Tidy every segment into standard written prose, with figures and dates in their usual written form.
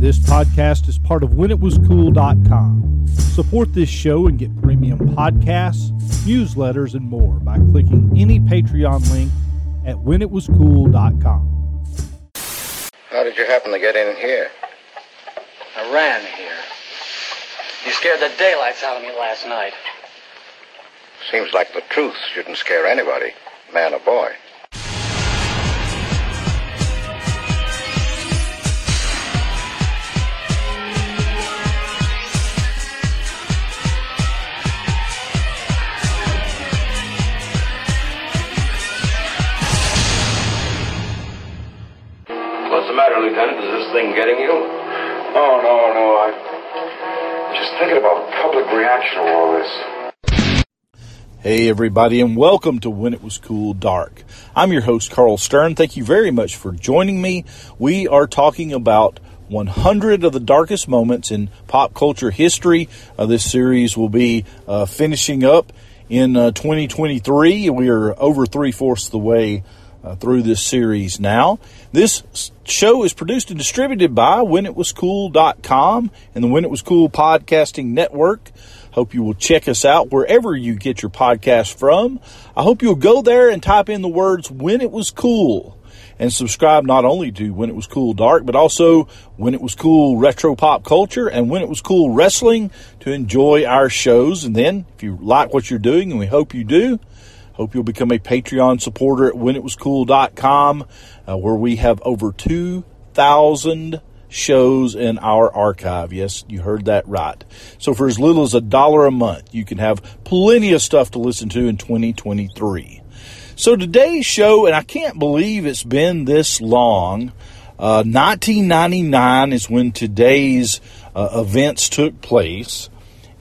This podcast is part of whenitwascool.com. Support this show and get premium podcasts, newsletters, and more by clicking any Patreon link at whenitwascool.com. How did you happen to get in here? I ran here. You scared the daylights out of me last night. Seems like the truth shouldn't scare anybody, man or boy. What's the matter, Lieutenant? Is this thing getting you? Oh, no. I'm just thinking about public reaction to all this. Hey everybody, and welcome to When It Was Cool Dark. I'm your host, Carl Stern. Thank you very much for joining me. We are talking about 100 of the darkest moments in pop culture history. This series will be finishing up in 2023. We are over 3/4 of the way through this series now. This show is produced and distributed by whenitwascool.com and the When It Was Cool Podcasting Network. Hope you will check us out wherever you get your podcast from. I hope you'll go there and type in the words When It Was Cool and subscribe not only to When It Was Cool Dark, but also When It Was Cool Retro Pop Culture and When It Was Cool Wrestling to enjoy our shows. And then if you like what you're doing, and we hope you do, hope you'll become a Patreon supporter at whenitwascool.com, where we have over 2,000 shows in our archive. Yes, you heard that right. So for as little as $1 a month, you can have plenty of stuff to listen to in 2023. So today's show, and I can't believe it's been this long, 1999 is when today's events took place.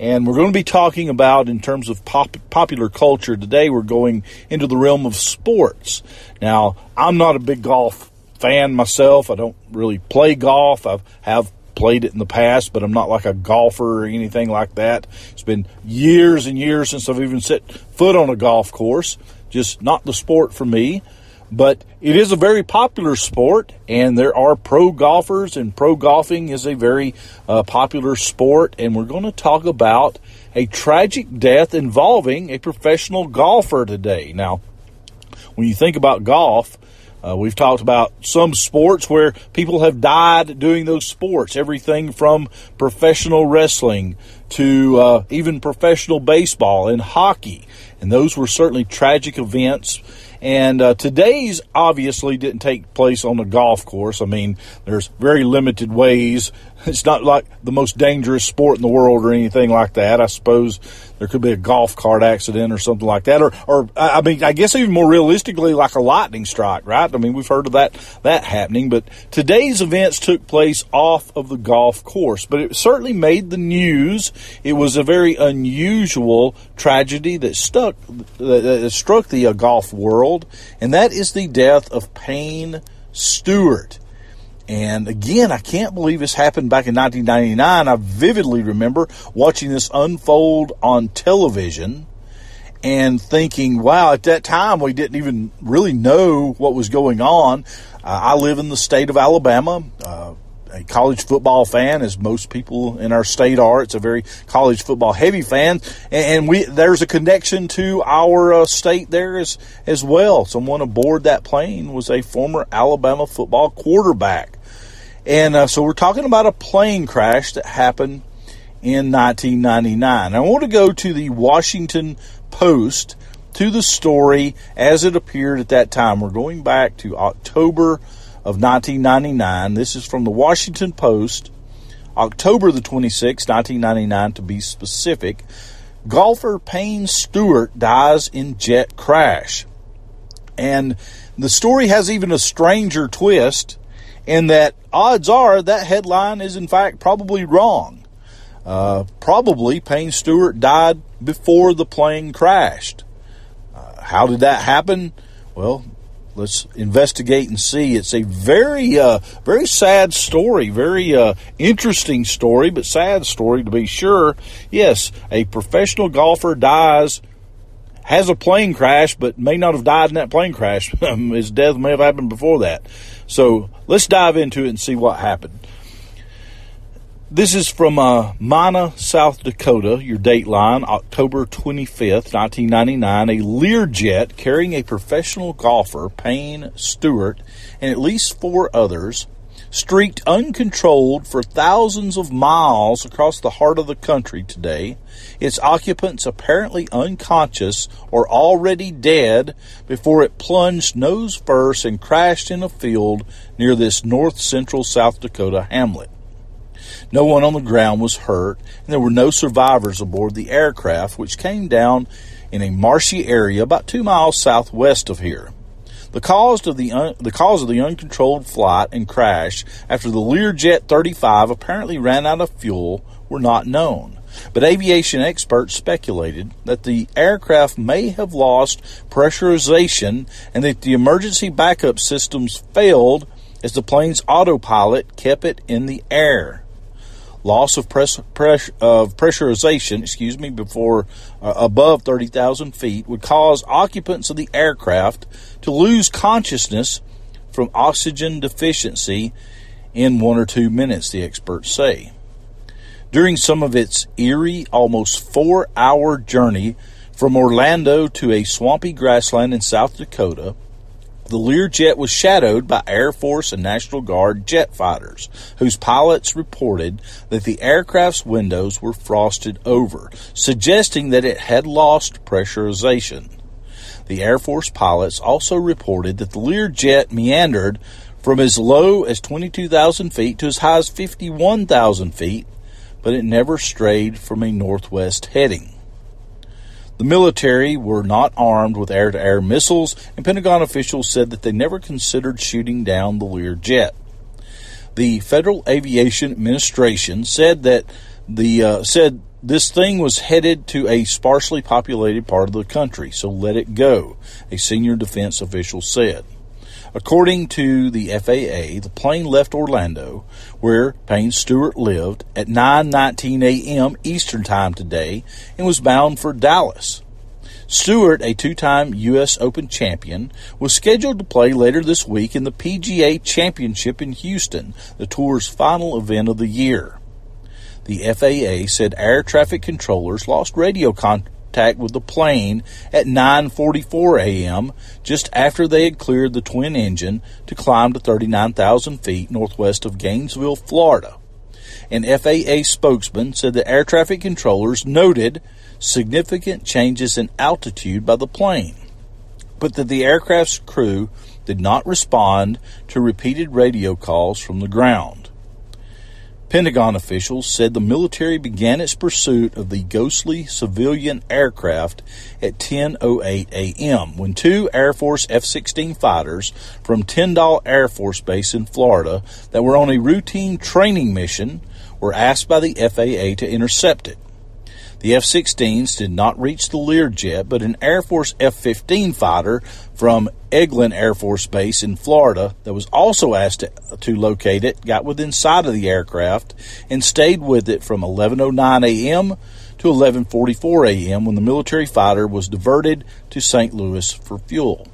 And we're going to be talking about, in terms of popular culture today, we're going into the realm of sports. Now, I'm not a big golf fan myself. I don't really play golf. I have played it in the past, but I'm not like a golfer or anything like that. It's been years and years since I've even set foot on a golf course. Just not the sport for me. But it is a very popular sport, and there are pro golfers, and pro golfing is a very popular sport. And we're going to talk about a tragic death involving a professional golfer today. Now, when you think about golf, we've talked about some sports where people have died doing those sports. Everything from professional wrestling to even professional baseball and hockey. And those were certainly tragic events. And today's obviously didn't take place on a golf course. I mean, there's very limited ways. It's not like the most dangerous sport in the world or anything like that. I suppose there could be a golf cart accident or something like that. Or I mean, I guess even more realistically, like a lightning strike, right? I mean, we've heard of that happening. But today's events took place off of the golf course. But it certainly made the news. It was a very unusual tragedy that struck the golf world. And that is the death of Payne Stewart. And again, I can't believe this happened back in 1999. I vividly remember watching this unfold on television and thinking, wow, at that time we didn't even really know what was going on. I live in the state of Alabama, a college football fan, as most people in our state are. It's a very college football heavy fan. And there's a connection to our state there as well. Someone aboard that plane was a former Alabama football quarterback. And so we're talking about a plane crash that happened in 1999. I want to go to the Washington Post, to the story as it appeared at that time. We're going back to October of 1999. This is from the Washington Post, October the 26th, 1999 to be specific. Golfer Payne Stewart dies in jet crash. And the story has even a stranger twist, in that odds are that headline is in fact probably wrong. Probably Payne Stewart died before the plane crashed. How did that happen? Well, let's investigate and see. It's a very sad story, very interesting story, but sad story to be sure. Yes, a professional golfer dies, has a plane crash, but may not have died in that plane crash. His death may have happened before that. So let's dive into it and see what happened. This is from Minot, South Dakota, your date line, October 25th, 1999. A Learjet carrying a professional golfer, Payne Stewart, and at least four others, streaked uncontrolled for thousands of miles across the heart of the country today. Its occupants apparently unconscious or already dead before it plunged nose first and crashed in a field near this north-central South Dakota hamlet. No one on the ground was hurt, and there were no survivors aboard the aircraft, which came down in a marshy area about 2 miles southwest of here. The cause of the uncontrolled flight and crash after the Learjet 35 apparently ran out of fuel were not known, but aviation experts speculated that the aircraft may have lost pressurization and that the emergency backup systems failed as the plane's autopilot kept it in the air. Loss of pressurization, before above 30,000 feet would cause occupants of the aircraft to lose consciousness from oxygen deficiency in 1 or 2 minutes, the experts say. During some of its eerie, almost 4-hour journey from Orlando to a swampy grassland in South Dakota, the Learjet was shadowed by Air Force and National Guard jet fighters, whose pilots reported that the aircraft's windows were frosted over, suggesting that it had lost pressurization. The Air Force pilots also reported that the Learjet meandered from as low as 22,000 feet to as high as 51,000 feet, but it never strayed from a northwest heading. The military were not armed with air-to-air missiles, and Pentagon officials said that they never considered shooting down the Learjet. The Federal Aviation Administration said that this thing was headed to a sparsely populated part of the country, so let it go, a senior defense official said. According to the FAA, the plane left Orlando, where Payne Stewart lived, at 9:19 a.m. Eastern Time today and was bound for Dallas. Stewart, a two-time U.S. Open champion, was scheduled to play later this week in the PGA Championship in Houston, the tour's final event of the year. The FAA said air traffic controllers lost radio contact with the plane at 9:44 a.m., just after they had cleared the twin engine to climb to 39,000 feet northwest of Gainesville, Florida. An FAA spokesman said that air traffic controllers noted significant changes in altitude by the plane, but that the aircraft's crew did not respond to repeated radio calls from the ground. Pentagon officials said the military began its pursuit of the ghostly civilian aircraft at 10:08 a.m. when two Air Force F-16 fighters from Tyndall Air Force Base in Florida that were on a routine training mission were asked by the FAA to intercept it. The F-16s did not reach the Learjet, but an Air Force F-15 fighter from Eglin Air Force Base in Florida that was also asked to locate it got within sight of the aircraft and stayed with it from 11:09 a.m. to 11:44 a.m. when the military fighter was diverted to St. Louis for fuel.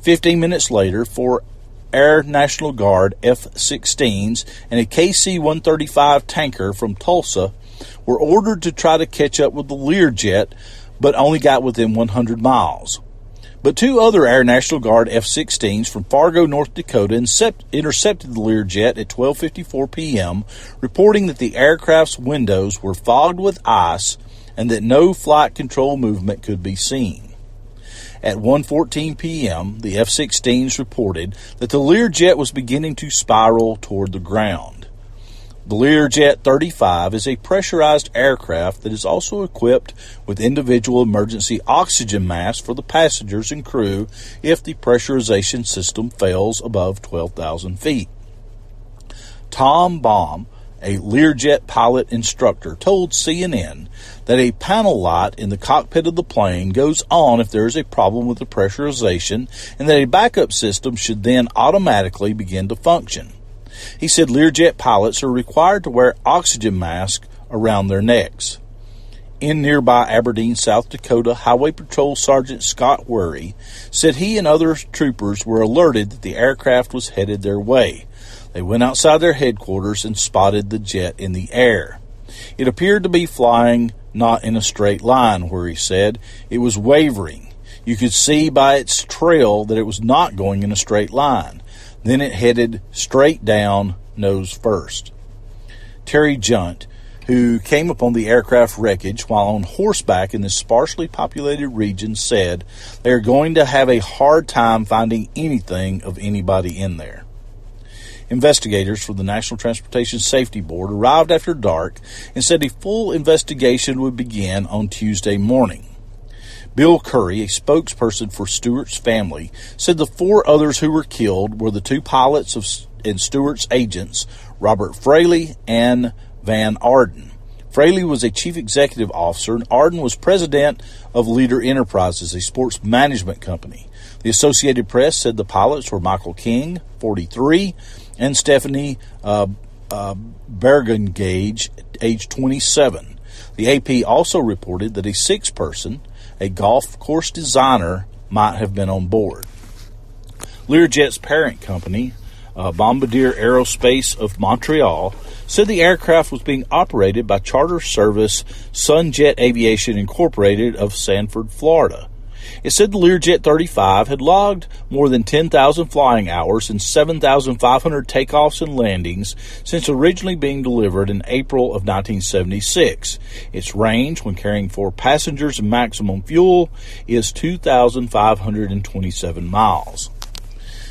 15 minutes later, four Air National Guard F-16s and a KC-135 tanker from Tulsa were ordered to try to catch up with the Learjet, but only got within 100 miles. But two other Air National Guard F-16s from Fargo, North Dakota, intercepted the Learjet at 12:54 p.m., reporting that the aircraft's windows were fogged with ice and that no flight control movement could be seen. At 1:14 p.m., the F-16s reported that the Learjet was beginning to spiral toward the ground. The Learjet 35 is a pressurized aircraft that is also equipped with individual emergency oxygen masks for the passengers and crew if the pressurization system fails above 12,000 feet. Tom Baum, a Learjet pilot instructor, told CNN that a panel light in the cockpit of the plane goes on if there is a problem with the pressurization and that a backup system should then automatically begin to function. He said Learjet pilots are required to wear oxygen masks around their necks. In nearby Aberdeen, South Dakota, Highway Patrol Sergeant Scott Worry said he and other troopers were alerted that the aircraft was headed their way. They went outside their headquarters and spotted the jet in the air. It appeared to be flying not in a straight line, where he said it was wavering. You could see by its trail that it was not going in a straight line. Then it headed straight down, nose first. Terry Junt, who came upon the aircraft wreckage while on horseback in this sparsely populated region, said, "They are going to have a hard time finding anything of anybody in there." Investigators from the National Transportation Safety Board arrived after dark and said a full investigation would begin on Tuesday morning. Bill Curry, a spokesperson for Stewart's family, said the four others who were killed were the two pilots and Stewart's agents, Robert Fraley and Van Ardan. Fraley was a chief executive officer, and Arden was president of Leader Enterprises, a sports management company. The Associated Press said the pilots were Michael King, 43, and Stephanie Bergen-Gage, age 27. The AP also reported that a sixth person, a golf course designer, might have been on board. Learjet's parent company, Bombardier Aerospace of Montreal, said the aircraft was being operated by charter service Sunjet Aviation Incorporated of Sanford, Florida. It said the Learjet 35 had logged more than 10,000 flying hours and 7,500 takeoffs and landings since originally being delivered in April of 1976. Its range, when carrying four passengers and maximum fuel, is 2,527 miles.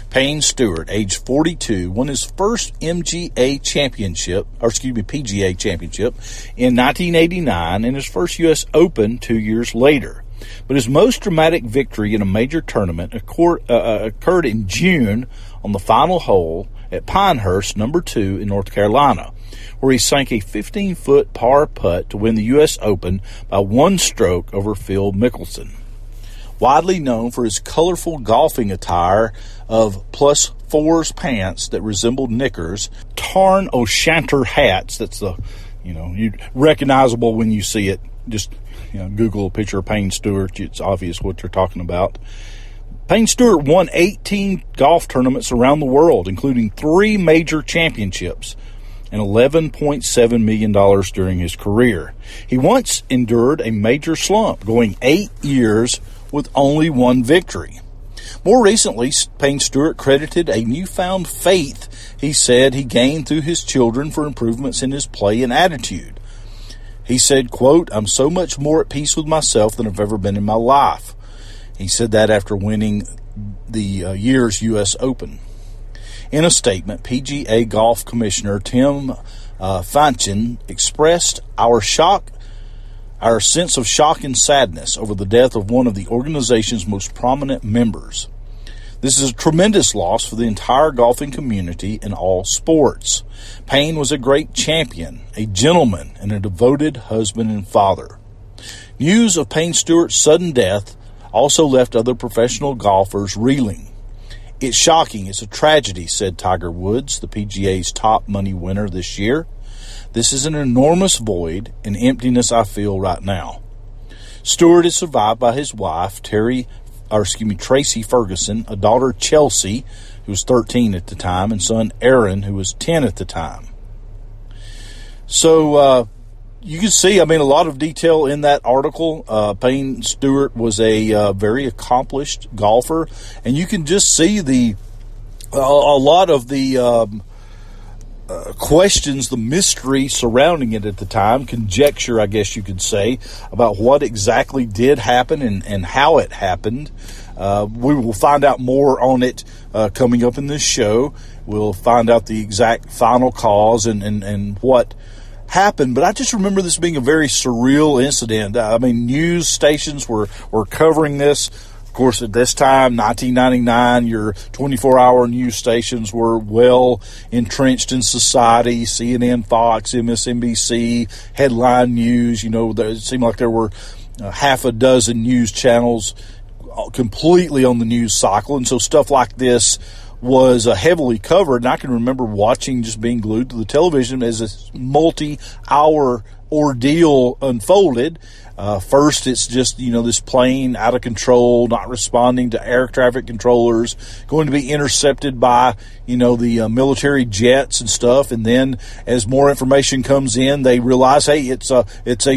Payne Stewart, age 42, won his first PGA championship in 1989 and his first U.S. Open 2 years later. But his most dramatic victory in a major tournament occurred in June on the final hole at Pinehurst Number Two in North Carolina, where he sank a 15-foot par putt to win the U.S. Open by one stroke over Phil Mickelson. Widely known for his colorful golfing attire of plus-fours pants that resembled knickers, Tarn O'Shanter hats, that's the, recognizable when you see it, just Google a picture of Payne Stewart. It's obvious what they're talking about. Payne Stewart won 18 golf tournaments around the world, including 3 major championships and $11.7 million during his career. He once endured a major slump, going 8 years with only one victory. More recently, Payne Stewart credited a newfound faith he said he gained through his children for improvements in his play and attitude. He said, quote, "I'm so much more at peace with myself than I've ever been in my life." He said that after winning the year's U.S. Open. In a statement, PGA Golf Commissioner Tim Finchem expressed our sense of shock and sadness over the death of one of the organization's most prominent members. This is a tremendous loss for the entire golfing community and all sports. Payne was a great champion, a gentleman, and a devoted husband and father. News of Payne Stewart's sudden death also left other professional golfers reeling. "It's shocking, it's a tragedy," said Tiger Woods, the PGA's top money winner this year. "This is an enormous void and emptiness I feel right now." Stewart is survived by his wife, Tracy Ferguson, a daughter, Chelsea, who was 13 at the time, and son, Aaron, who was 10 at the time. So you can see, a lot of detail in that article. Payne Stewart was a very accomplished golfer, and you can just see a lot of the questions, the mystery surrounding it at the time, conjecture, I guess you could say, about what exactly did happen and how it happened. We will find out more on it coming up in this show. We'll find out the exact final cause and what happened. But I just remember this being a very surreal incident. News stations were covering this. Of course, at this time, 1999, your 24-hour news stations were well entrenched in society. CNN, Fox, MSNBC, Headline News. It seemed like there were half a dozen news channels completely on the news cycle. And so stuff like this was heavily covered. And I can remember watching, just being glued to the television as a multi-hour ordeal unfolded. First, it's just, you know, this plane out of control, not responding to air traffic controllers, going to be intercepted by, you know, the military jets and stuff. And then as more information comes in, they realize, hey, it's a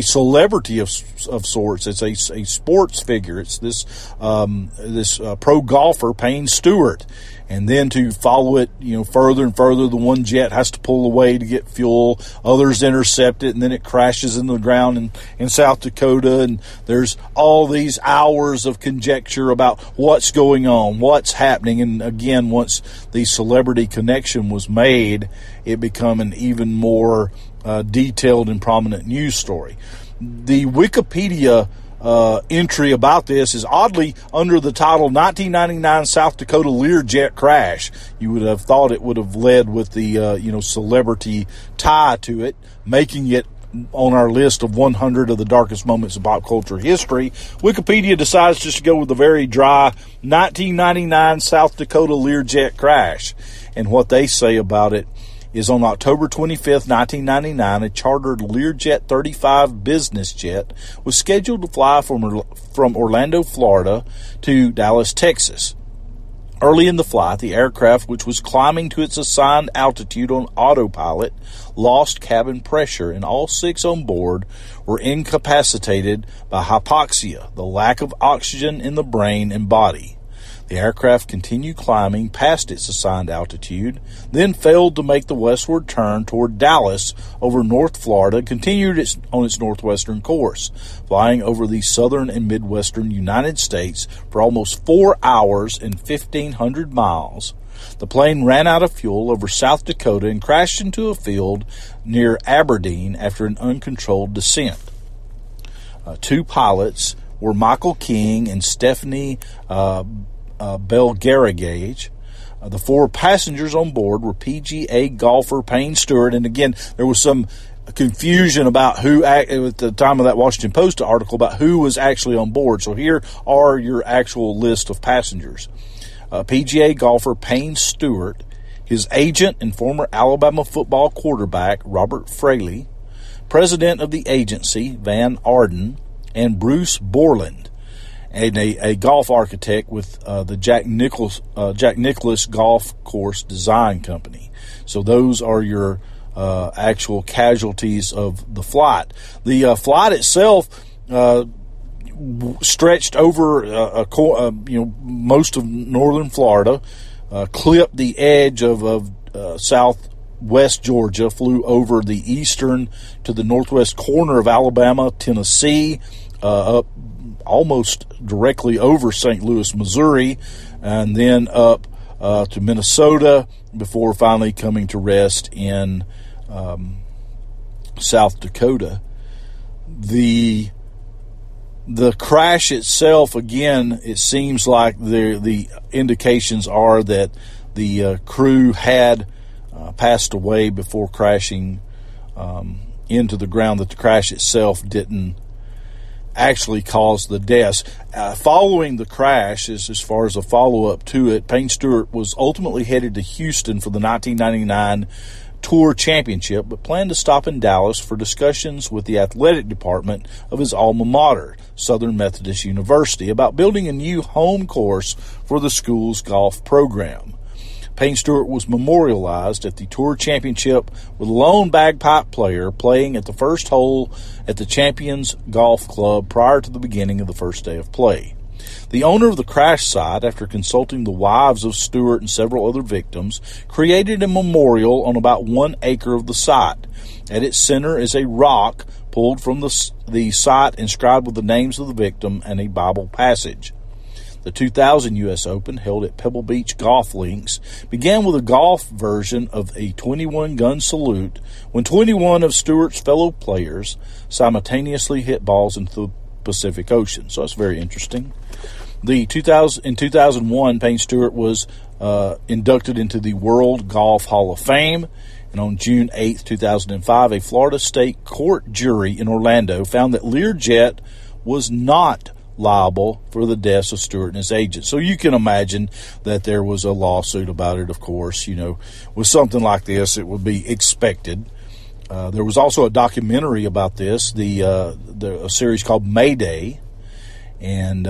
celebrity of sorts. It's a sports figure. It's this this pro golfer, Payne Stewart. And then to follow it, you know, further and further, the one jet has to pull away to get fuel. Others intercept it, and then it crashes into the ground in South Dakota. And there's all these hours of conjecture about what's going on, what's happening. And again, once the celebrity connection was made, it became an even more detailed and prominent news story. The Wikipedia entry about this is oddly under the title 1999 South Dakota Learjet Crash. You would have thought it would have led with the celebrity tie to it, making it on our list of 100 of the darkest moments of pop culture history. Wikipedia decides just to go with the very dry 1999 South Dakota Learjet Crash. And what they say about it is, on October 25th, 1999, a chartered Learjet 35 business jet was scheduled to fly from Orlando, Florida to Dallas, Texas. Early in the flight, the aircraft, which was climbing to its assigned altitude on autopilot, lost cabin pressure, and all six on board were incapacitated by hypoxia, the lack of oxygen in the brain and body. The aircraft continued climbing past its assigned altitude, then failed to make the westward turn toward Dallas over North Florida, continued on its northwestern course, flying over the southern and midwestern United States for almost 4 hours and 1,500 miles. The plane ran out of fuel over South Dakota and crashed into a field near Aberdeen after an uncontrolled descent. Two pilots were Michael King and Stephanie Bergen-Gage. The four passengers on board were PGA golfer Payne Stewart, and again, there was some confusion about who, at the time of that Washington Post article, about who was actually on board. So here are your actual list of passengers. PGA golfer Payne Stewart, his agent and former Alabama football quarterback Robert Fraley, president of the agency Van Ardan, and Bruce Borland, and a golf architect with the Jack Nicklaus Golf Course Design Company. So those are your actual casualties of the flight. The flight itself stretched over most of northern Florida, clipped the edge of southwest Georgia, flew over the eastern to the northwest corner of Alabama, Tennessee, up almost directly over St. Louis, Missouri, and then up to Minnesota before finally coming to rest in South Dakota. The crash itself, again, it seems like the indications are that the crew had passed away before crashing into the ground, that the crash itself didn't actually caused the deaths. Following the crash, as far as a follow-up to it, Payne Stewart was ultimately headed to Houston for the 1999 Tour Championship, but planned to stop in Dallas for discussions with the athletic department of his alma mater, Southern Methodist University, about building a new home course for the school's golf program. Payne Stewart was memorialized at the Tour Championship with a lone bagpipe player playing at the first hole at the Champions Golf Club prior to the beginning of the first day of play. The owner of the crash site, after consulting the wives of Stewart and several other victims, created a memorial on about 1 acre of the site. At its center is a rock pulled from the site inscribed with the names of the victim and a Bible passage. The 2000 U.S. Open, held at Pebble Beach Golf Links, began with a golf version of a 21-gun salute when 21 of Stewart's fellow players simultaneously hit balls into the Pacific Ocean. So that's very interesting. In 2001, Payne Stewart was inducted into the World Golf Hall of Fame. And on June 8, 2005, a Florida state court jury in Orlando found that Learjet was not liable for the deaths of Stewart and his agent. So you can imagine that there was a lawsuit about it, of course. You know, with something like this, it would be expected. There was also a documentary about this, a series called Mayday, and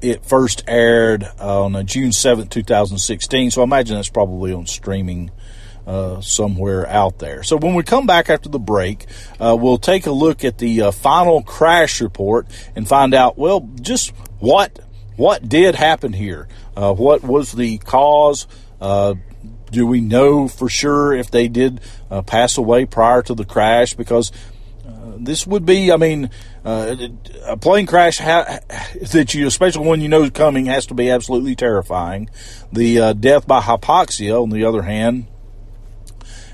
it first aired on June 7th, 2016, so I imagine that's probably on streaming somewhere out there. So when we come back after the break, we'll take a look at the final crash report and find out, well, just what did happen here? What was the cause? Do we know for sure if they did pass away prior to the crash? Because this would be, a plane crash that you, especially one you know is coming, has to be absolutely terrifying. The death by hypoxia, on the other hand,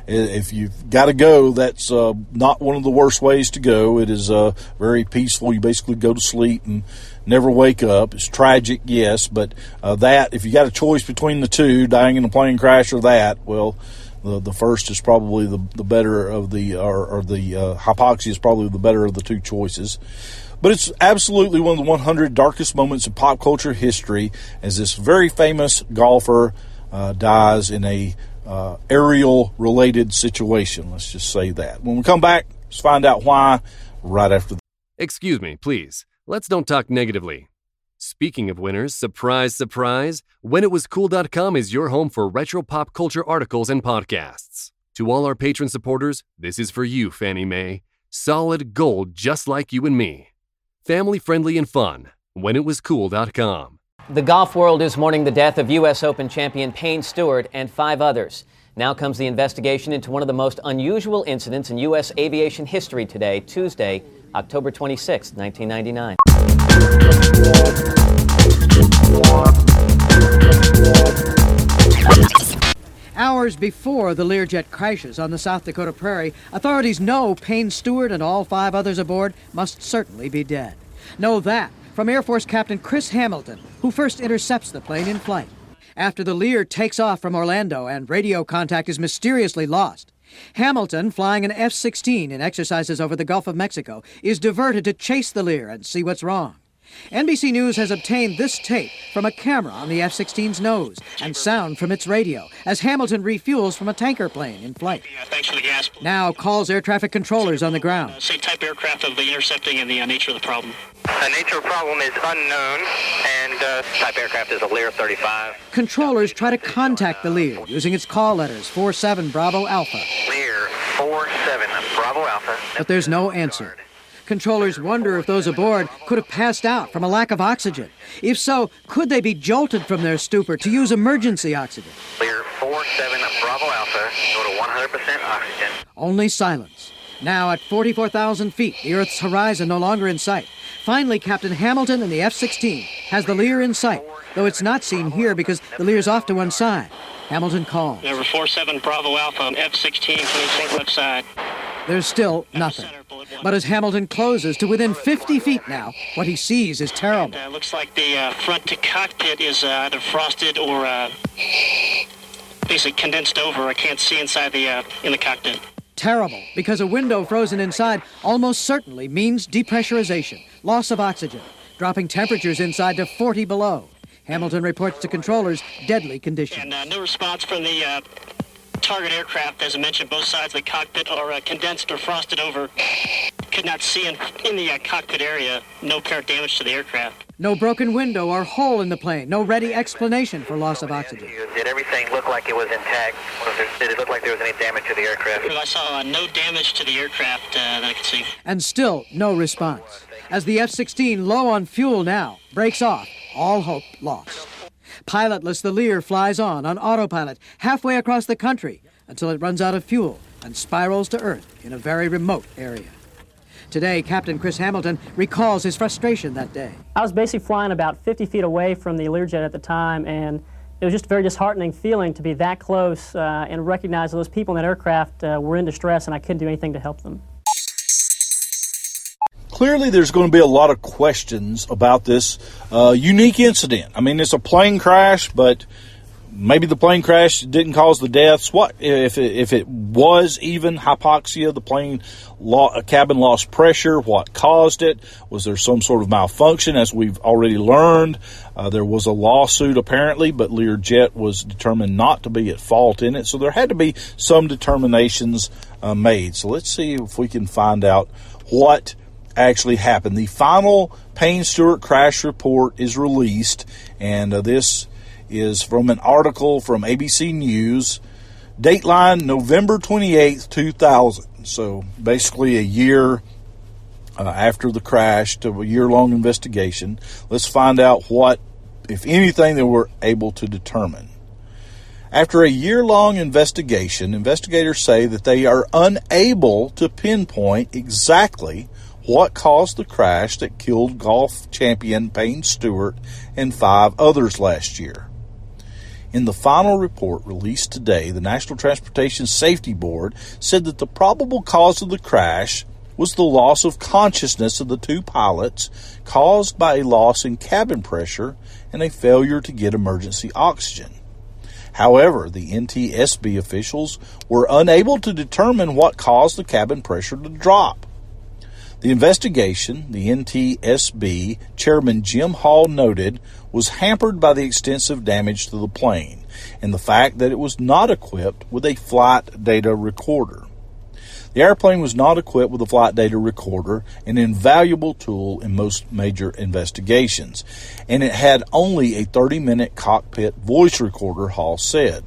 if you've got to go, that's not one of the worst ways to go. It is very peaceful. You basically go to sleep and never wake up. It's tragic, yes, but that, if you got a choice between the two, dying in a plane crash or that, well, the first is probably the better of the, or the hypoxia is probably the better of the two choices. But it's absolutely one of the 100 darkest moments in pop culture history, as this very famous golfer dies in a aerial-related situation. Let's just say that. When we come back, let's find out why right after the... Excuse me, please. Let's don't talk negatively. Speaking of winners, surprise, surprise, whenitwascool.com is your home for retro pop culture articles and podcasts. To all our patron supporters, this is for you, Fannie Mae. Solid gold just like you and me. Family-friendly and fun. whenitwascool.com. The golf world is mourning the death of U.S. Open champion Payne Stewart and 5 others. Now comes the investigation into one of the most unusual incidents in U.S. aviation history today, Tuesday, October 26, 1999. Hours before the Learjet crashes on the South Dakota prairie, authorities know Payne Stewart and all 5 others aboard must certainly be dead. Know that from Air Force Captain Chris Hamilton, who first intercepts the plane in flight. After the Lear takes off from Orlando and radio contact is mysteriously lost, Hamilton, flying an F-16 in exercises over the Gulf of Mexico, is diverted to chase the Lear and see what's wrong. NBC News has obtained this tape from a camera on the F-16's nose and sound from its radio as Hamilton refuels from a tanker plane in flight. Thanks for the gas. Now calls air traffic controllers on the ground. Same type aircraft of the intercepting and the nature of the problem. The nature of the problem is unknown, and type aircraft is a Lear 35. Controllers try to contact the Lear using its call letters 47 Bravo Alpha. Lear 47 Bravo Alpha. But there's no answer. Controllers wonder if those aboard could have passed out from a lack of oxygen. If so, could they be jolted from their stupor to use emergency oxygen? Clear 47 Bravo Alpha, go to 100% oxygen. Only silence. Now at 44,000 feet, the Earth's horizon no longer in sight. Finally, Captain Hamilton and the F-16 has the Lear in sight, though it's not seen here because the Lear's off to one side. Hamilton calls. Number 47 Bravo Alpha, F-16, please left side. There's still nothing. But as Hamilton closes to within 50 feet now, what he sees is terrible. It looks like the front to cockpit is either frosted or basically condensed over. I can't see inside in the cockpit. Terrible, because a window frozen inside almost certainly means depressurization, loss of oxygen, dropping temperatures inside to 40 below. Hamilton reports to controllers deadly condition. And no response from the... target aircraft, as I mentioned, both sides of the cockpit are condensed or frosted over. Could not see in the cockpit area. No apparent damage to the aircraft. No broken window or hole in the plane. No ready explanation for loss of oxygen. Did everything look like it was intact? Did it look like there was any damage to the aircraft? I saw no damage to the aircraft that I could see. And still no response. As the F-16, low on fuel now, breaks off, all hope lost. Pilotless, the Lear flies on autopilot, halfway across the country until it runs out of fuel and spirals to Earth in a very remote area. Today, Captain Chris Hamilton recalls his frustration that day. I was basically flying about 50 feet away from the Learjet at the time, and it was just a very disheartening feeling to be that close and recognize those people in that aircraft were in distress and I couldn't do anything to help them. Clearly, there's going to be a lot of questions about this unique incident. I mean, it's a plane crash, but maybe the plane crash didn't cause the deaths. What if it was even hypoxia? The plane cabin lost pressure. What caused it? Was there some sort of malfunction? As we've already learned, there was a lawsuit apparently, but Learjet was determined not to be at fault in it. So there had to be some determinations made. So let's see if we can find out what actually happened. The final Payne Stewart crash report is released, and this is from an article from ABC News, dateline November 28th, 2000. So basically a year after the crash, to a year-long investigation. Let's find out what, if anything, that we're able to determine. After a year-long investigation, investigators say that they are unable to pinpoint exactly what caused the crash that killed golf champion Payne Stewart and 5 others last year. In the final report released today, the National Transportation Safety Board said that the probable cause of the crash was the loss of consciousness of the 2 pilots caused by a loss in cabin pressure and a failure to get emergency oxygen. However, the NTSB officials were unable to determine what caused the cabin pressure to drop. The investigation, the NTSB Chairman Jim Hall noted, was hampered by the extensive damage to the plane and the fact that it was not equipped with a flight data recorder. The airplane was not equipped with a flight data recorder, an invaluable tool in most major investigations, and it had only a 30-minute cockpit voice recorder, Hall said.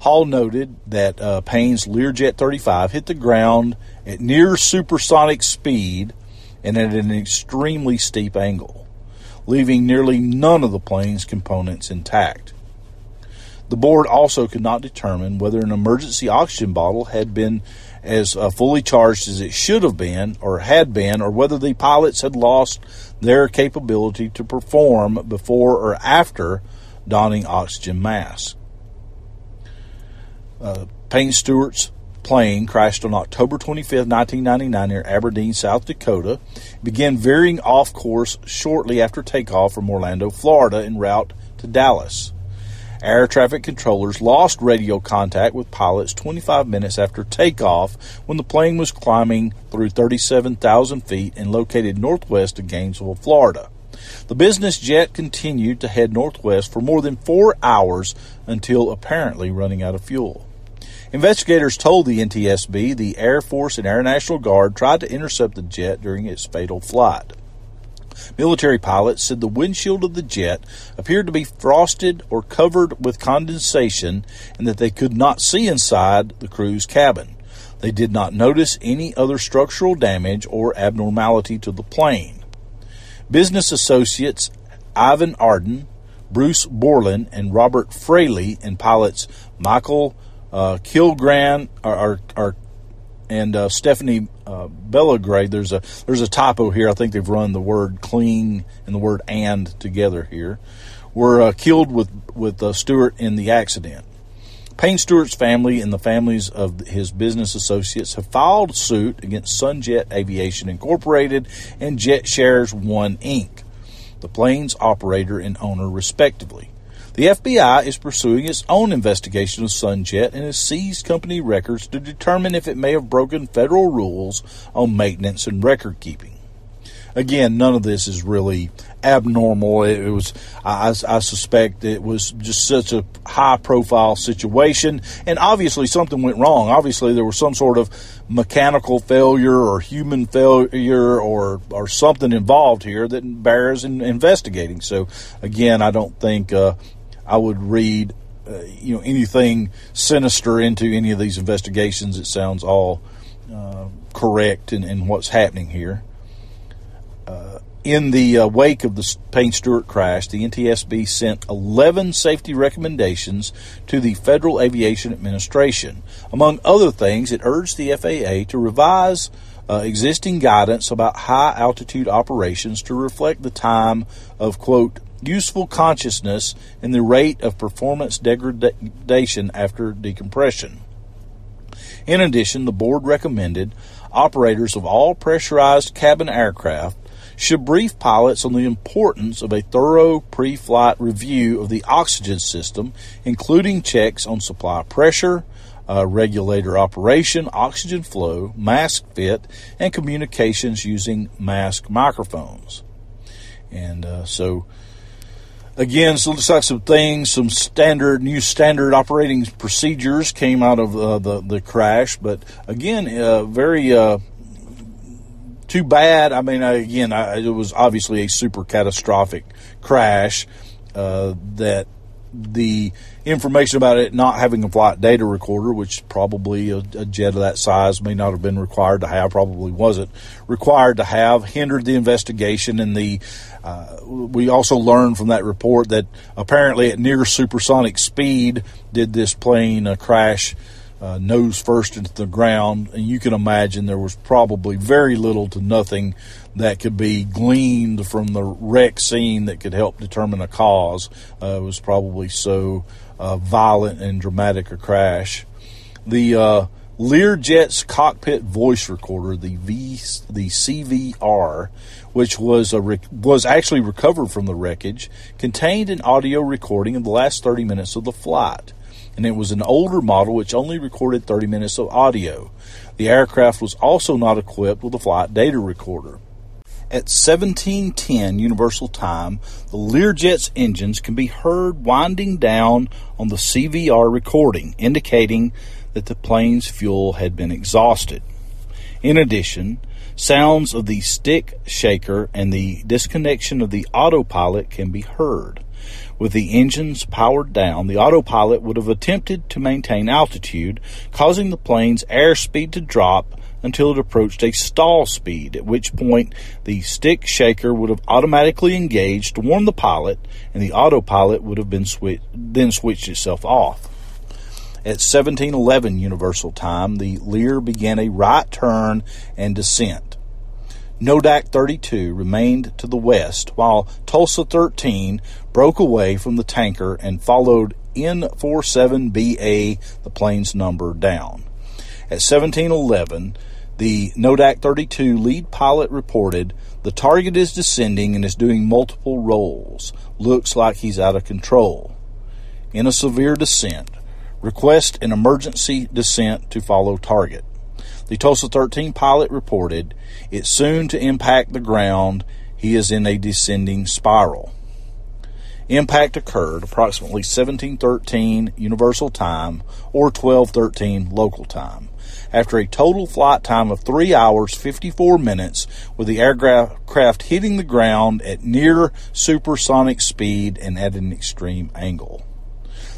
Hall noted that Payne's Learjet 35 hit the ground at near supersonic speed and at an extremely steep angle, leaving nearly none of the plane's components intact. The board also could not determine whether an emergency oxygen bottle had been as fully charged as it should have been or had been, or whether the pilots had lost their capability to perform before or after donning oxygen masks. Payne Stewart's plane crashed on October 25, 1999 near Aberdeen, South Dakota. It began veering off course shortly after takeoff from Orlando, Florida, en route to Dallas. Air traffic controllers lost radio contact with pilots 25 minutes after takeoff when the plane was climbing through 37,000 feet and located northwest of Gainesville, Florida. The business jet continued to head northwest for more than 4 hours until apparently running out of fuel. Investigators told the NTSB the Air Force and Air National Guard tried to intercept the jet during its fatal flight. Military pilots said the windshield of the jet appeared to be frosted or covered with condensation and that they could not see inside the crew's cabin. They did not notice any other structural damage or abnormality to the plane. Business associates Van Ardan, Bruce Borland, and Robert Fraley, and pilots Michael Kilgran and Stephanie Bellegrade. There's a typo here. I think they've run the word "clean" and the word "and" together here. Were killed with Stewart in the accident. Payne Stewart's family and the families of his business associates have filed suit against Sunjet Aviation Incorporated and JetShares One Inc., the plane's operator and owner, respectively. The FBI is pursuing its own investigation of Sunjet and has seized company records to determine if it may have broken federal rules on maintenance and record keeping. Again, none of this is really abnormal. It was, I suspect, it was just such a high-profile situation, and obviously something went wrong. Obviously, there was some sort of mechanical failure or human failure or something involved here that bears in investigating. So, again, I don't think I would read anything sinister into any of these investigations. It sounds all correct in what's happening here. In the wake of the Payne Stewart crash, the NTSB sent 11 safety recommendations to the Federal Aviation Administration. Among other things, it urged the FAA to revise existing guidance about high-altitude operations to reflect the time of, quote, useful consciousness and the rate of performance degradation after decompression. In addition, the board recommended operators of all pressurized cabin aircraft should brief pilots on the importance of a thorough pre-flight review of the oxygen system, including checks on supply pressure, regulator operation, oxygen flow, mask fit, and communications using mask microphones. And so, again, so it looks like some things, some new standard operating procedures came out of the crash. But again, very too bad. I mean, it was obviously a super catastrophic crash that the information about it not having a flight data recorder, which probably a jet of that size may not have been required to have, probably wasn't required to have, hindered the investigation. And we also learned from that report that apparently at near supersonic speed did this plane crash nose first into the ground. And you can imagine there was probably very little to nothing that could be gleaned from the wreck scene that could help determine a cause. It was probably so violent and dramatic a crash. The Learjet's cockpit voice recorder, the CVR, which was actually recovered from the wreckage, contained an audio recording of the last 30 minutes of the flight. And it was an older model which only recorded 30 minutes of audio. The aircraft was also not equipped with a flight data recorder. At 17:10 Universal Time, the Learjet's engines can be heard winding down on the CVR recording, indicating that the plane's fuel had been exhausted. In addition, sounds of the stick shaker and the disconnection of the autopilot can be heard. With the engines powered down, the autopilot would have attempted to maintain altitude, causing the plane's airspeed to drop until it approached a stall speed, at which point the stick shaker would have automatically engaged to warn the pilot, and the autopilot would have been switched itself off. At 17:11 Universal Time, the Lear began a right turn and descent. Nodak 32 remained to the west, while Tulsa 13 broke away from the tanker and followed N47BA, the plane's number, down. At 17:11, the Nodak 32 lead pilot reported, "The target is descending and is doing multiple rolls. Looks like he's out of control. In a severe descent. Request an emergency descent to follow target." The Tulsa 13 pilot reported, "It's soon to impact the ground. He is in a descending spiral." Impact occurred approximately 17:13 Universal Time or 12:13 local time. After a total flight time of 3 hours 54 minutes, with the aircraft hitting the ground at near supersonic speed and at an extreme angle.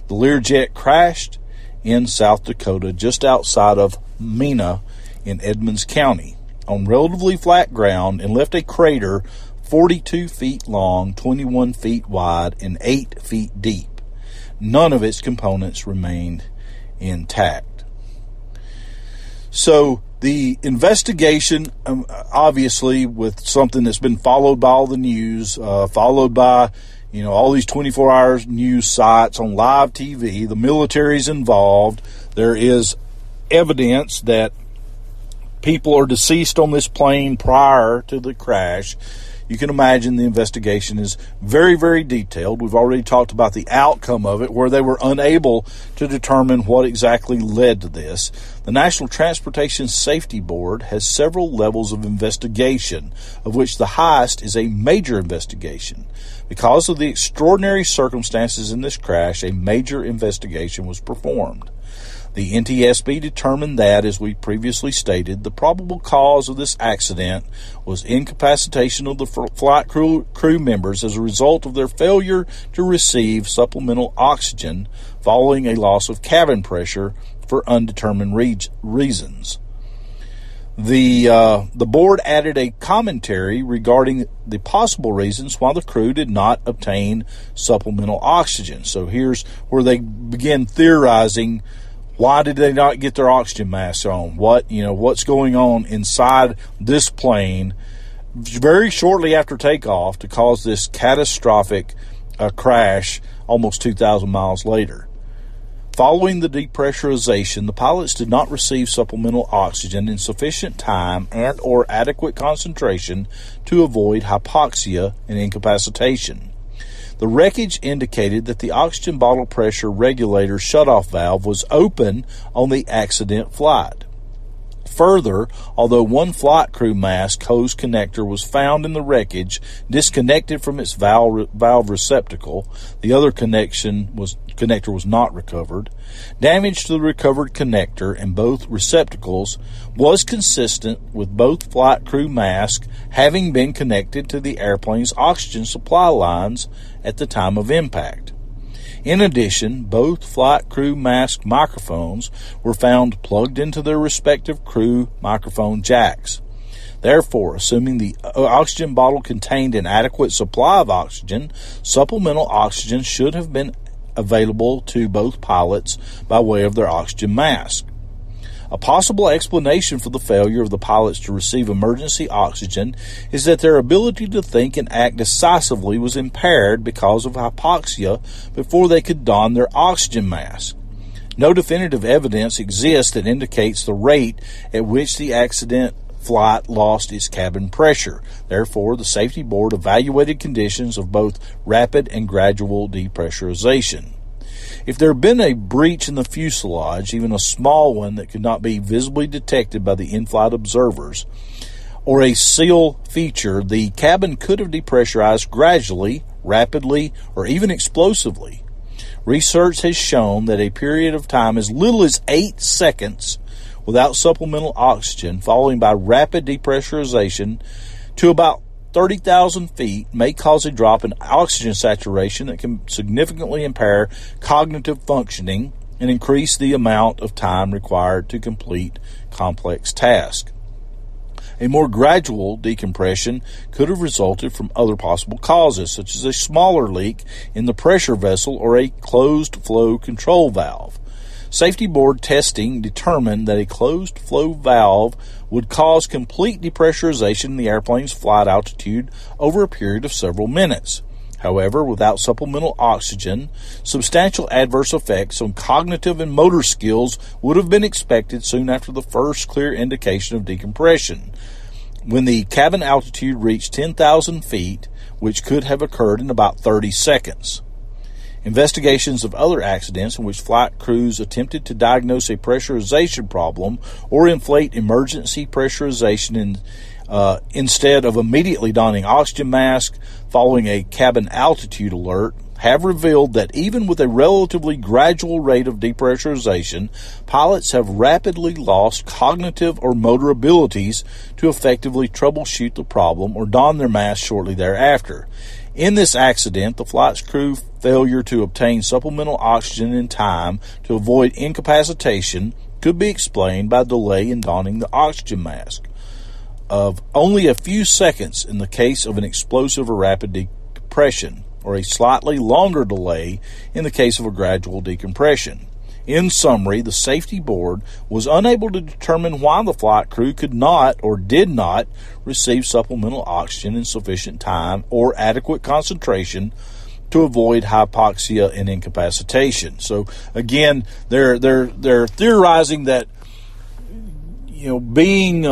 The Learjet crashed in South Dakota, just outside of Mena in Edmonds County, on relatively flat ground, and left a crater 42 feet long, 21 feet wide, and 8 feet deep. None of its components remained intact. So the investigation, obviously, with something that's been followed by all the news, followed by all these 24-hour news sites on live TV, the military's involved. There is evidence that people are deceased on this plane prior to the crash. You can imagine the investigation is very, very detailed. We've already talked about the outcome of it, where they were unable to determine what exactly led to this. The National Transportation Safety Board has several levels of investigation, of which the highest is a major investigation. Because of the extraordinary circumstances in this crash, a major investigation was performed. The NTSB determined that, as we previously stated, the probable cause of this accident was incapacitation of the flight crew members as a result of their failure to receive supplemental oxygen following a loss of cabin pressure for undetermined reasons. The board added a commentary regarding the possible reasons why the crew did not obtain supplemental oxygen. So here's where they begin theorizing. Why did they not get their oxygen masks on? What's going on inside this plane very shortly after takeoff to cause this catastrophic crash almost 2,000 miles later? Following the depressurization, the pilots did not receive supplemental oxygen in sufficient time and or adequate concentration to avoid hypoxia and incapacitation. The wreckage indicated that the oxygen bottle pressure regulator shutoff valve was open on the accident flight. Further, although one flight crew mask hose connector was found in the wreckage, disconnected from its valve receptacle, the other connector was not recovered. Damage to the recovered connector and both receptacles was consistent with both flight crew masks having been connected to the airplane's oxygen supply lines at the time of impact. In addition, both flight crew mask microphones were found plugged into their respective crew microphone jacks. Therefore, assuming the oxygen bottle contained an adequate supply of oxygen, supplemental oxygen should have been available to both pilots by way of their oxygen mask. A possible explanation for the failure of the pilots to receive emergency oxygen is that their ability to think and act decisively was impaired because of hypoxia before they could don their oxygen mask. No definitive evidence exists that indicates the rate at which the accident flight lost its cabin pressure. Therefore, the safety board evaluated conditions of both rapid and gradual depressurization. If there had been a breach in the fuselage, even a small one that could not be visibly detected by the in-flight observers, or a seal feature, the cabin could have depressurized gradually, rapidly, or even explosively. Research has shown that a period of time as little as 8 seconds without supplemental oxygen, followed by rapid depressurization to about 30,000 feet, may cause a drop in oxygen saturation that can significantly impair cognitive functioning and increase the amount of time required to complete complex tasks. A more gradual decompression could have resulted from other possible causes, such as a smaller leak in the pressure vessel or a closed flow control valve. Safety board testing determined that a closed flow valve would cause complete depressurization in the airplane's flight altitude over a period of several minutes. However, without supplemental oxygen, substantial adverse effects on cognitive and motor skills would have been expected soon after the first clear indication of decompression, when the cabin altitude reached 10,000 feet, which could have occurred in about 30 seconds. Investigations of other accidents in which flight crews attempted to diagnose a pressurization problem or inflate emergency pressurization instead of immediately donning oxygen masks following a cabin altitude alert have revealed that even with a relatively gradual rate of depressurization, pilots have rapidly lost cognitive or motor abilities to effectively troubleshoot the problem or don their masks shortly thereafter. In this accident, the flight crew's failure to obtain supplemental oxygen in time to avoid incapacitation could be explained by delay in donning the oxygen mask of only a few seconds in the case of an explosive or rapid depression, or a slightly longer delay in the case of a gradual decompression. In summary, the safety board was unable to determine why the flight crew could not or did not receive supplemental oxygen in sufficient time or adequate concentration to avoid hypoxia and incapacitation. So again, they're theorizing that, you know, being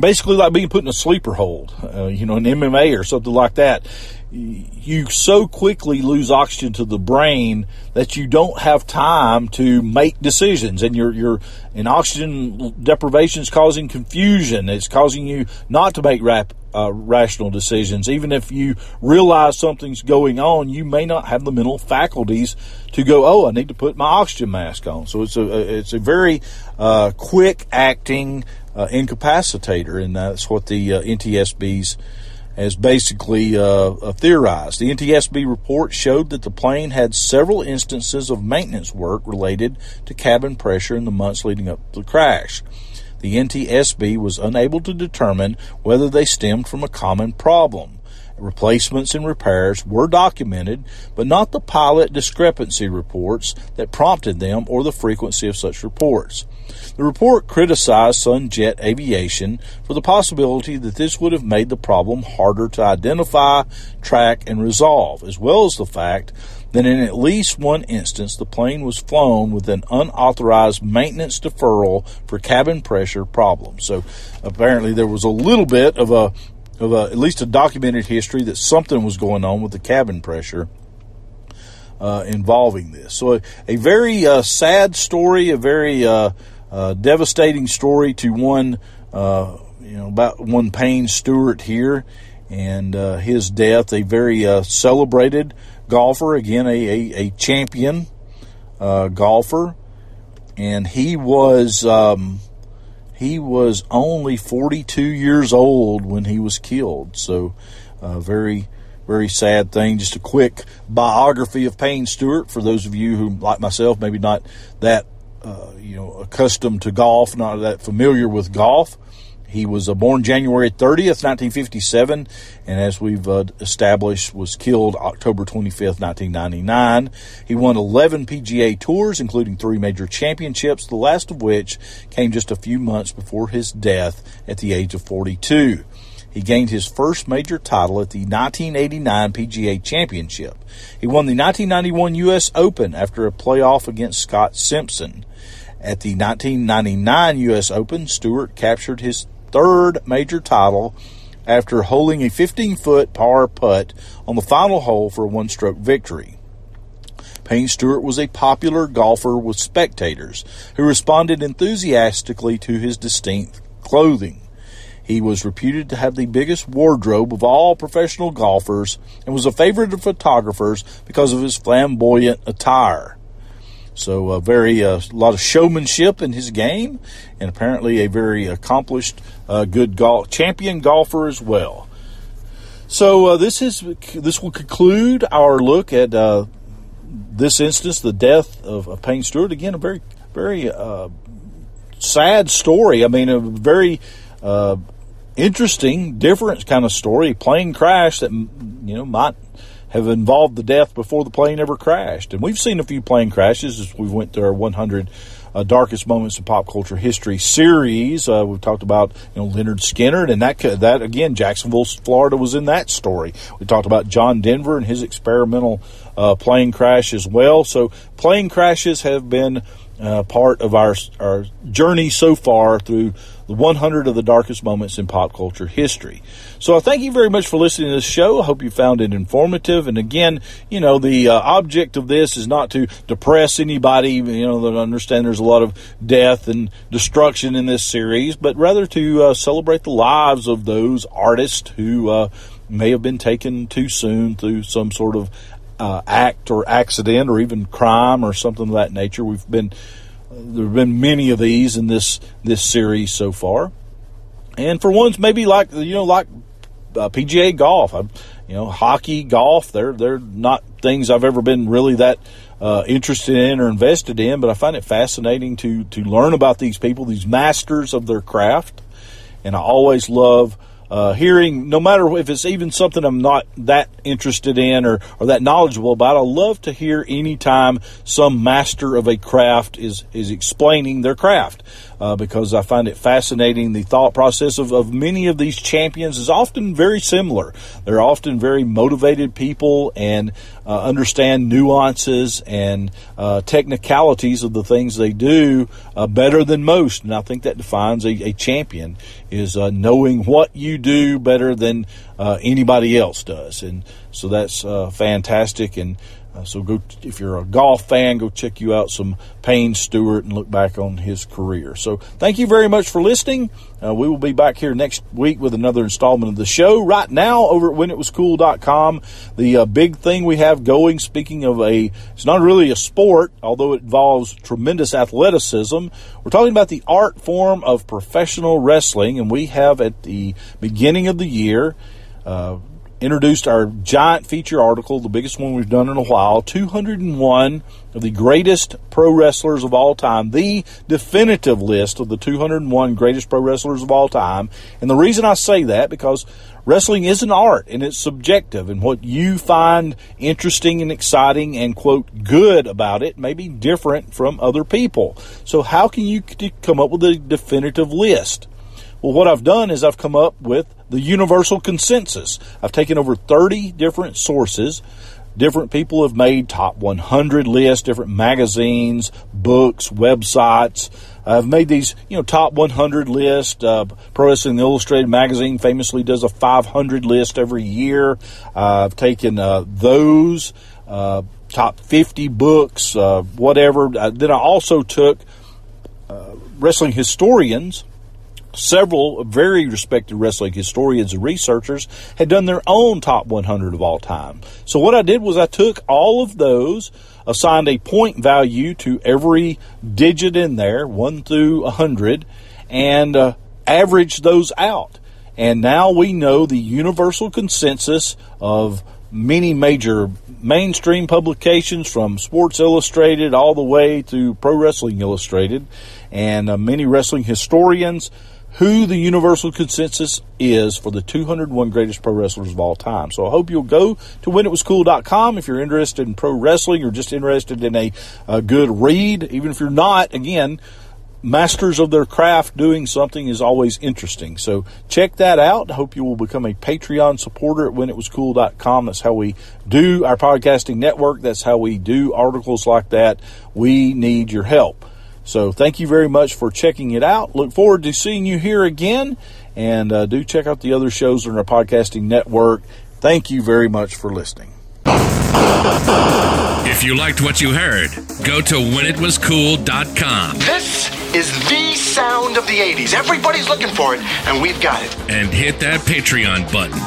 basically like being put in a sleeper hold, an MMA or something like that. You so quickly lose oxygen to the brain that you don't have time to make decisions, and your oxygen deprivation is causing confusion. It's causing you not to make rational decisions. Even if you realize something's going on, you may not have the mental faculties to go, oh, I need to put my oxygen mask on. So it's a very quick acting incapacitator, and that's what the NTSB's has basically theorized. The NTSB report showed that the plane had several instances of maintenance work related to cabin pressure in the months leading up to the crash. The NTSB was unable to determine whether they stemmed from a common problem. Replacements and repairs were documented, but not the pilot discrepancy reports that prompted them or the frequency of such reports. The report criticized Sunjet Aviation for the possibility that this would have made the problem harder to identify, track, and resolve, as well as the fact then in at least one instance the plane was flown with an unauthorized maintenance deferral for cabin pressure problems. So apparently there was a little bit of at least a documented history that something was going on with the cabin pressure involving this. So a very sad story, a very devastating story to one, about one Payne Stewart here and his death, a very celebrated golfer, again, a champion golfer. And he was only 42 years old when he was killed. So very, very sad thing. Just a quick biography of Payne Stewart for those of you who, like myself, maybe not that accustomed to golf, not that familiar with golf. He was born January 30th, 1957, and as we've established, was killed October 25th, 1999. He won 11 PGA Tours, including 3 major championships, the last of which came just a few months before his death at the age of 42. He gained his first major title at the 1989 PGA Championship. He won the 1991 U.S. Open after a playoff against Scott Simpson. At the 1999 U.S. Open, Stewart captured his third major title after holding a 15-foot par putt on the final hole for a one-stroke victory. Payne Stewart was a popular golfer with spectators who responded enthusiastically to his distinct clothing. He was reputed to have the biggest wardrobe of all professional golfers and was a favorite of photographers because of his flamboyant attire. So a very lot of showmanship in his game, and apparently a very accomplished, good champion golfer as well. So this will conclude our look at this instance, the death of Payne Stewart. Again, a very, very sad story. I mean, a very interesting, different kind of story. A plane crash that might have involved the death before the plane ever crashed. And we've seen a few plane crashes as we went through our 100 Darkest Moments in Pop Culture History series. We've talked about Lynyrd Skynyrd, and that again, Jacksonville, Florida was in that story. We talked about John Denver and his experimental plane crash as well. So plane crashes have been part of our journey so far through the 100 of the darkest moments in pop culture history. So I thank you very much for listening to this show. I hope you found it informative. And again, the object of this is not to depress anybody, that understand there's a lot of death and destruction in this series, but rather to celebrate the lives of those artists who may have been taken too soon through some sort of act or accident or even crime or something of that nature. There have been many of these in this series so far, and for ones maybe like PGA golf, hockey, golf. They're not things I've ever been really that interested in or invested in, but I find it fascinating to learn about these people, these masters of their craft, and I always love hearing, no matter if it's even something I'm not that interested in or that knowledgeable about. I love to hear any time some master of a craft is explaining their craft, because I find it fascinating. The thought process of many of these champions is often very similar. They're often very motivated people and understand nuances and technicalities of the things they do better than most. And I think that defines a champion, is knowing what you do better than anybody else does. And so that's fantastic. And so if you're a golf fan, go check you out some Payne Stewart and look back on his career. So thank you very much for listening. We will be back here next week with another installment of the show. Right now, over at whenitwascool.com, the big thing we have going, speaking of it's not really a sport, although it involves tremendous athleticism. We're talking about the art form of professional wrestling, and we have at the beginning of the year, introduced our giant feature article, the biggest one we've done in a while, 201 of the greatest pro wrestlers of all time, the definitive list of the 201 greatest pro wrestlers of all time. And the reason I say that, because wrestling is an art and it's subjective, and what you find interesting and exciting and, quote, good about it may be different from other people. So how can you come up with a definitive list? Well, what I've done is I've come up with the universal consensus. I've taken over 30 different sources, Different people have made top 100 lists, different magazines, books, websites. I've made these, top 100 list. Pro Wrestling Illustrated magazine famously does a 500 list every year. I've taken those, top 50 books, whatever. Then I also took wrestling historians. Several very respected wrestling historians and researchers had done their own top 100 of all time. So what I did was I took all of those, assigned a point value to every digit in there, 1 through 100, and averaged those out. And now we know the universal consensus of many major mainstream publications, from Sports Illustrated all the way to Pro Wrestling Illustrated, and many wrestling historians, who the universal consensus is for the 201 greatest pro wrestlers of all time. So I hope you'll go to whenitwascool.com if you're interested in pro wrestling or just interested in a good read. Even if you're not, again, masters of their craft doing something is always interesting. So check that out. I hope you will become a Patreon supporter at whenitwascool.com. That's how we do our podcasting network. That's how we do articles like that. We need your help. So thank you very much for checking it out. Look forward to seeing you here again. And do check out the other shows on our podcasting network. Thank you very much for listening. If you liked what you heard, go to whenitwascool.com. This is the sound of the 80s. Everybody's looking for it, and we've got it. And hit that Patreon button.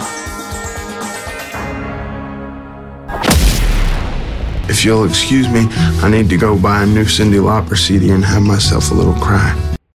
If you'll excuse me, I need to go buy a new Cyndi Lauper CD and have myself a little cry.